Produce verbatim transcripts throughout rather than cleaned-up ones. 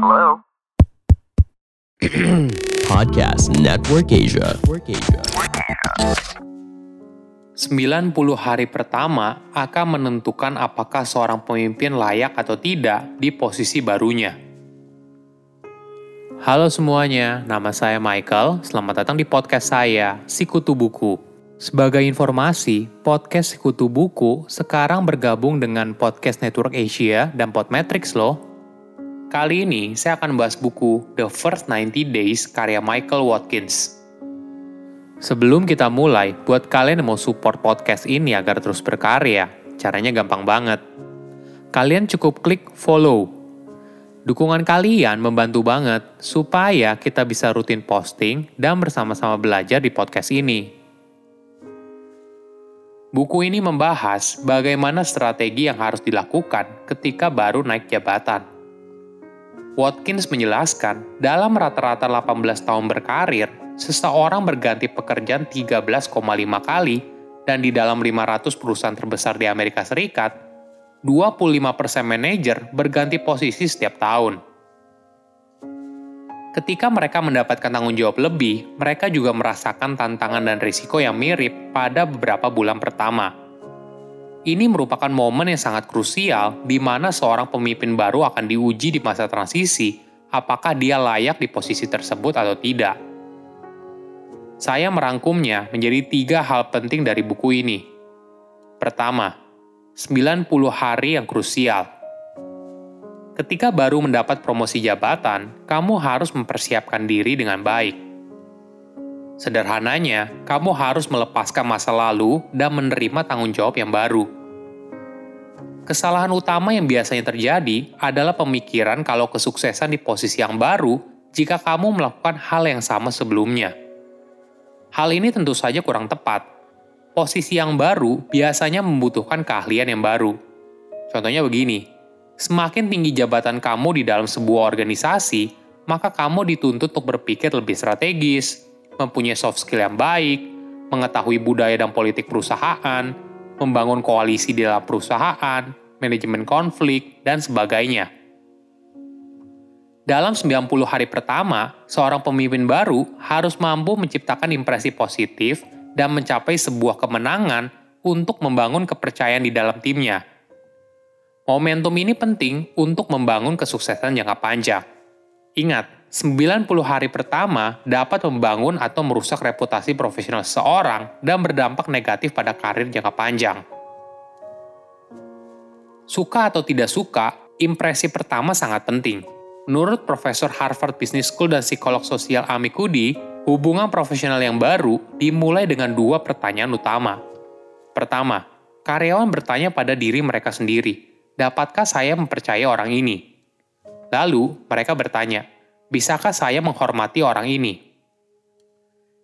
Hello? Podcast Network Asia. sembilan puluh hari pertama akan menentukan apakah seorang pemimpin layak atau tidak di posisi barunya. Halo semuanya, nama saya Michael. Selamat datang di podcast saya, Sikutu Buku. Sebagai informasi, podcast Sikutu Buku sekarang bergabung dengan Podcast Network Asia dan Podmetrics loh. Kali ini saya akan bahas buku The First ninety days karya Michael Watkins. Sebelum kita mulai, buat kalian yang mau support podcast ini agar terus berkarya, caranya gampang banget. Kalian cukup klik follow. Dukungan kalian membantu banget supaya kita bisa rutin posting dan bersama-sama belajar di podcast ini. Buku ini membahas bagaimana strategi yang harus dilakukan ketika baru naik jabatan. Watkins menjelaskan, dalam rata-rata delapan belas tahun berkarir, seseorang berganti pekerjaan tiga belas koma lima kali, dan di dalam lima ratus perusahaan terbesar di Amerika Serikat, dua puluh lima persen manajer berganti posisi setiap tahun. Ketika mereka mendapatkan tanggung jawab lebih, mereka juga merasakan tantangan dan risiko yang mirip pada beberapa bulan pertama. Ini merupakan momen yang sangat krusial di mana seorang pemimpin baru akan diuji di masa transisi, apakah dia layak di posisi tersebut atau tidak. Saya merangkumnya menjadi tiga hal penting dari buku ini. Pertama, sembilan puluh hari yang krusial. Ketika baru mendapat promosi jabatan, kamu harus mempersiapkan diri dengan baik. Sederhananya, kamu harus melepaskan masa lalu dan menerima tanggung jawab yang baru. Kesalahan utama yang biasanya terjadi adalah pemikiran kalau kesuksesan di posisi yang baru jika kamu melakukan hal yang sama sebelumnya. Hal ini tentu saja kurang tepat. Posisi yang baru biasanya membutuhkan keahlian yang baru. Contohnya begini. Semakin tinggi jabatan kamu di dalam sebuah organisasi, maka kamu dituntut untuk berpikir lebih strategis, mempunyai soft skill yang baik, mengetahui budaya dan politik perusahaan, membangun koalisi di dalam perusahaan, manajemen konflik, dan sebagainya. Dalam sembilan puluh hari pertama, seorang pemimpin baru harus mampu menciptakan impresi positif dan mencapai sebuah kemenangan untuk membangun kepercayaan di dalam timnya. Momentum ini penting untuk membangun kesuksesan jangka panjang. Ingat, sembilan puluh hari pertama dapat membangun atau merusak reputasi profesional seseorang dan berdampak negatif pada karir jangka panjang. Suka atau tidak suka, impresi pertama sangat penting. Menurut Profesor Harvard Business School dan psikolog sosial Amy Cuddy, hubungan profesional yang baru dimulai dengan dua pertanyaan utama. Pertama, karyawan bertanya pada diri mereka sendiri. Dapatkah saya mempercayai orang ini? Lalu, mereka bertanya, bisakah saya menghormati orang ini?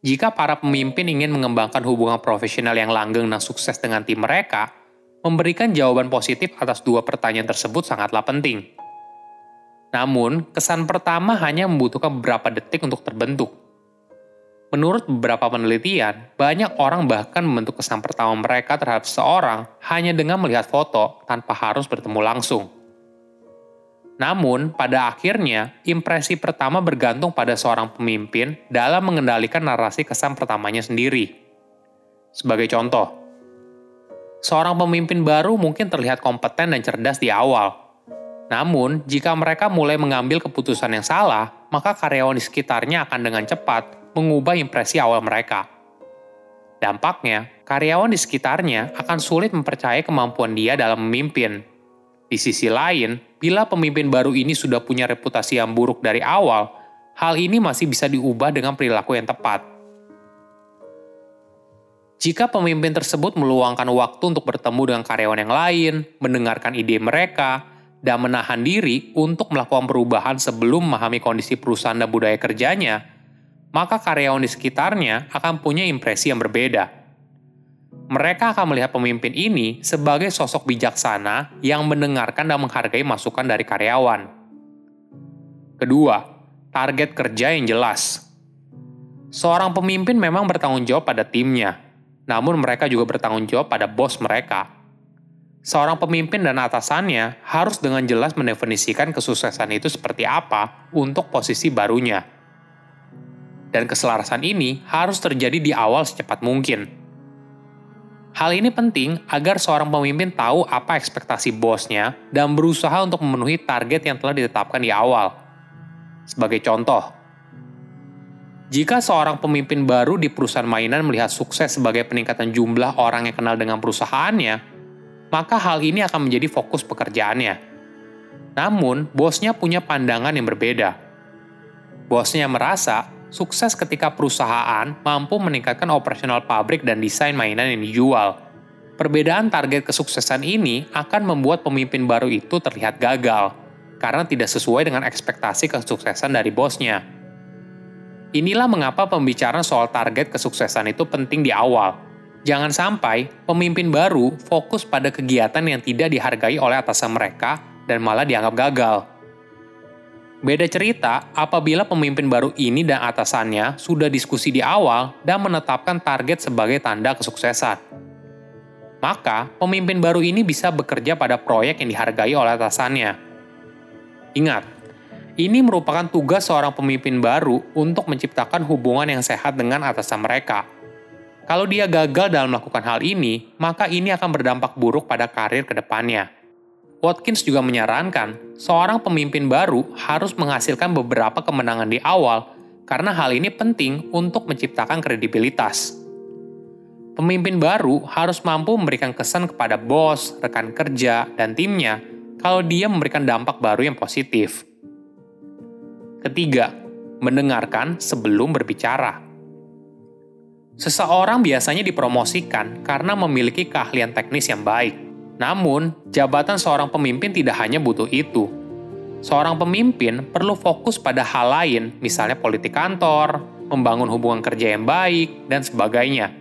Jika para pemimpin ingin mengembangkan hubungan profesional yang langgeng dan sukses dengan tim mereka, memberikan jawaban positif atas dua pertanyaan tersebut sangatlah penting. Namun, kesan pertama hanya membutuhkan beberapa detik untuk terbentuk. Menurut beberapa penelitian, banyak orang bahkan membentuk kesan pertama mereka terhadap seseorang hanya dengan melihat foto tanpa harus bertemu langsung. Namun, pada akhirnya, impresi pertama bergantung pada seorang pemimpin dalam mengendalikan narasi kesan pertamanya sendiri. Sebagai contoh, seorang pemimpin baru mungkin terlihat kompeten dan cerdas di awal. Namun, jika mereka mulai mengambil keputusan yang salah, maka karyawan di sekitarnya akan dengan cepat mengubah impresi awal mereka. Dampaknya, karyawan di sekitarnya akan sulit mempercayai kemampuan dia dalam memimpin. Di sisi lain, bila pemimpin baru ini sudah punya reputasi yang buruk dari awal, hal ini masih bisa diubah dengan perilaku yang tepat. Jika pemimpin tersebut meluangkan waktu untuk bertemu dengan karyawan yang lain, mendengarkan ide mereka, dan menahan diri untuk melakukan perubahan sebelum memahami kondisi perusahaan dan budaya kerjanya, maka karyawan di sekitarnya akan punya impresi yang berbeda. Mereka akan melihat pemimpin ini sebagai sosok bijaksana yang mendengarkan dan menghargai masukan dari karyawan. Kedua, target kerja yang jelas. Seorang pemimpin memang bertanggung jawab pada timnya, namun mereka juga bertanggung jawab pada bos mereka. Seorang pemimpin dan atasannya harus dengan jelas mendefinisikan kesuksesan itu seperti apa untuk posisi barunya. Dan keselarasan ini harus terjadi di awal secepat mungkin. Hal ini penting agar seorang pemimpin tahu apa ekspektasi bosnya dan berusaha untuk memenuhi target yang telah ditetapkan di awal. Sebagai contoh, jika seorang pemimpin baru di perusahaan mainan melihat sukses sebagai peningkatan jumlah orang yang kenal dengan perusahaannya, maka hal ini akan menjadi fokus pekerjaannya. Namun, bosnya punya pandangan yang berbeda. Bosnya merasa sukses ketika perusahaan mampu meningkatkan operasional pabrik dan desain mainan yang dijual. Perbedaan target kesuksesan ini akan membuat pemimpin baru itu terlihat gagal, karena tidak sesuai dengan ekspektasi kesuksesan dari bosnya. Inilah mengapa pembicaraan soal target kesuksesan itu penting di awal. Jangan sampai pemimpin baru fokus pada kegiatan yang tidak dihargai oleh atasan mereka dan malah dianggap gagal. Beda cerita apabila pemimpin baru ini dan atasannya sudah diskusi di awal dan menetapkan target sebagai tanda kesuksesan. Maka, pemimpin baru ini bisa bekerja pada proyek yang dihargai oleh atasannya. Ingat, ini merupakan tugas seorang pemimpin baru untuk menciptakan hubungan yang sehat dengan atasan mereka. Kalau dia gagal dalam melakukan hal ini, maka ini akan berdampak buruk pada karir ke depannya. Watkins juga menyarankan, seorang pemimpin baru harus menghasilkan beberapa kemenangan di awal, karena hal ini penting untuk menciptakan kredibilitas. Pemimpin baru harus mampu memberikan kesan kepada bos, rekan kerja, dan timnya kalau dia memberikan dampak baru yang positif. Ketiga, mendengarkan sebelum berbicara. Seseorang biasanya dipromosikan karena memiliki keahlian teknis yang baik. Namun, jabatan seorang pemimpin tidak hanya butuh itu. Seorang pemimpin perlu fokus pada hal lain, misalnya politik kantor, membangun hubungan kerja yang baik, dan sebagainya.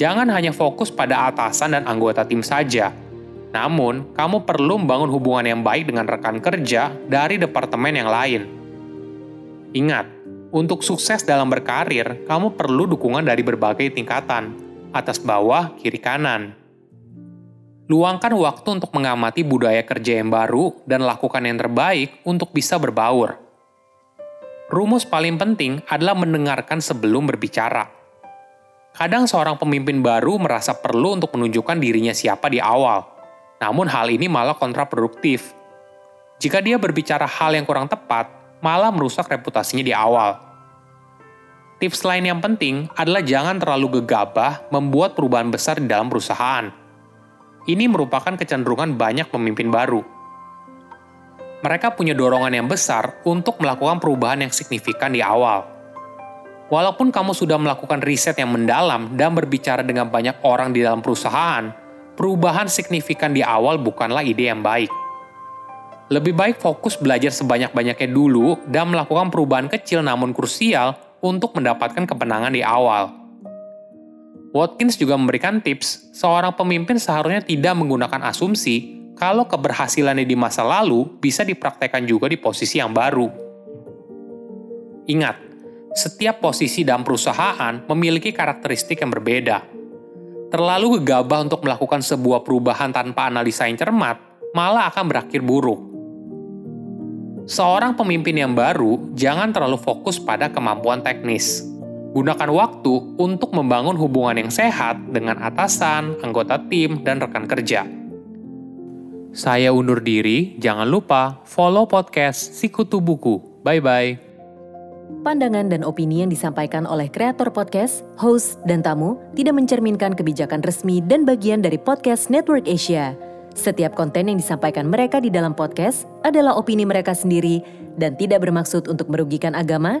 Jangan hanya fokus pada atasan dan anggota tim saja. Namun, kamu perlu membangun hubungan yang baik dengan rekan kerja dari departemen yang lain. Ingat, untuk sukses dalam berkarir, kamu perlu dukungan dari berbagai tingkatan, atas bawah, kiri kanan. Luangkan waktu untuk mengamati budaya kerja yang baru dan lakukan yang terbaik untuk bisa berbaur. Rumus paling penting adalah mendengarkan sebelum berbicara. Kadang seorang pemimpin baru merasa perlu untuk menunjukkan dirinya siapa di awal, namun hal ini malah kontraproduktif. Jika dia berbicara hal yang kurang tepat, malah merusak reputasinya di awal. Tips lain yang penting adalah jangan terlalu gegabah membuat perubahan besar di dalam perusahaan. Ini merupakan kecenderungan banyak pemimpin baru. Mereka punya dorongan yang besar untuk melakukan perubahan yang signifikan di awal. Walaupun kamu sudah melakukan riset yang mendalam dan berbicara dengan banyak orang di dalam perusahaan, perubahan signifikan di awal bukanlah ide yang baik. Lebih baik fokus belajar sebanyak-banyaknya dulu dan melakukan perubahan kecil namun krusial untuk mendapatkan kemenangan di awal. Watkins juga memberikan tips, seorang pemimpin seharusnya tidak menggunakan asumsi kalau keberhasilannya di masa lalu bisa dipraktekkan juga di posisi yang baru. Ingat, setiap posisi dalam perusahaan memiliki karakteristik yang berbeda. Terlalu gegabah untuk melakukan sebuah perubahan tanpa analisa yang cermat, malah akan berakhir buruk. Seorang pemimpin yang baru jangan terlalu fokus pada kemampuan teknis. Gunakan waktu untuk membangun hubungan yang sehat dengan atasan, anggota tim, dan rekan kerja. Saya undur diri, jangan lupa follow podcast Sikutu Buku. Bye-bye. Pandangan dan opini yang disampaikan oleh kreator podcast, host, dan tamu tidak mencerminkan kebijakan resmi dan bagian dari Podcast Network Asia. Setiap konten yang disampaikan mereka di dalam podcast adalah opini mereka sendiri dan tidak bermaksud untuk merugikan agama,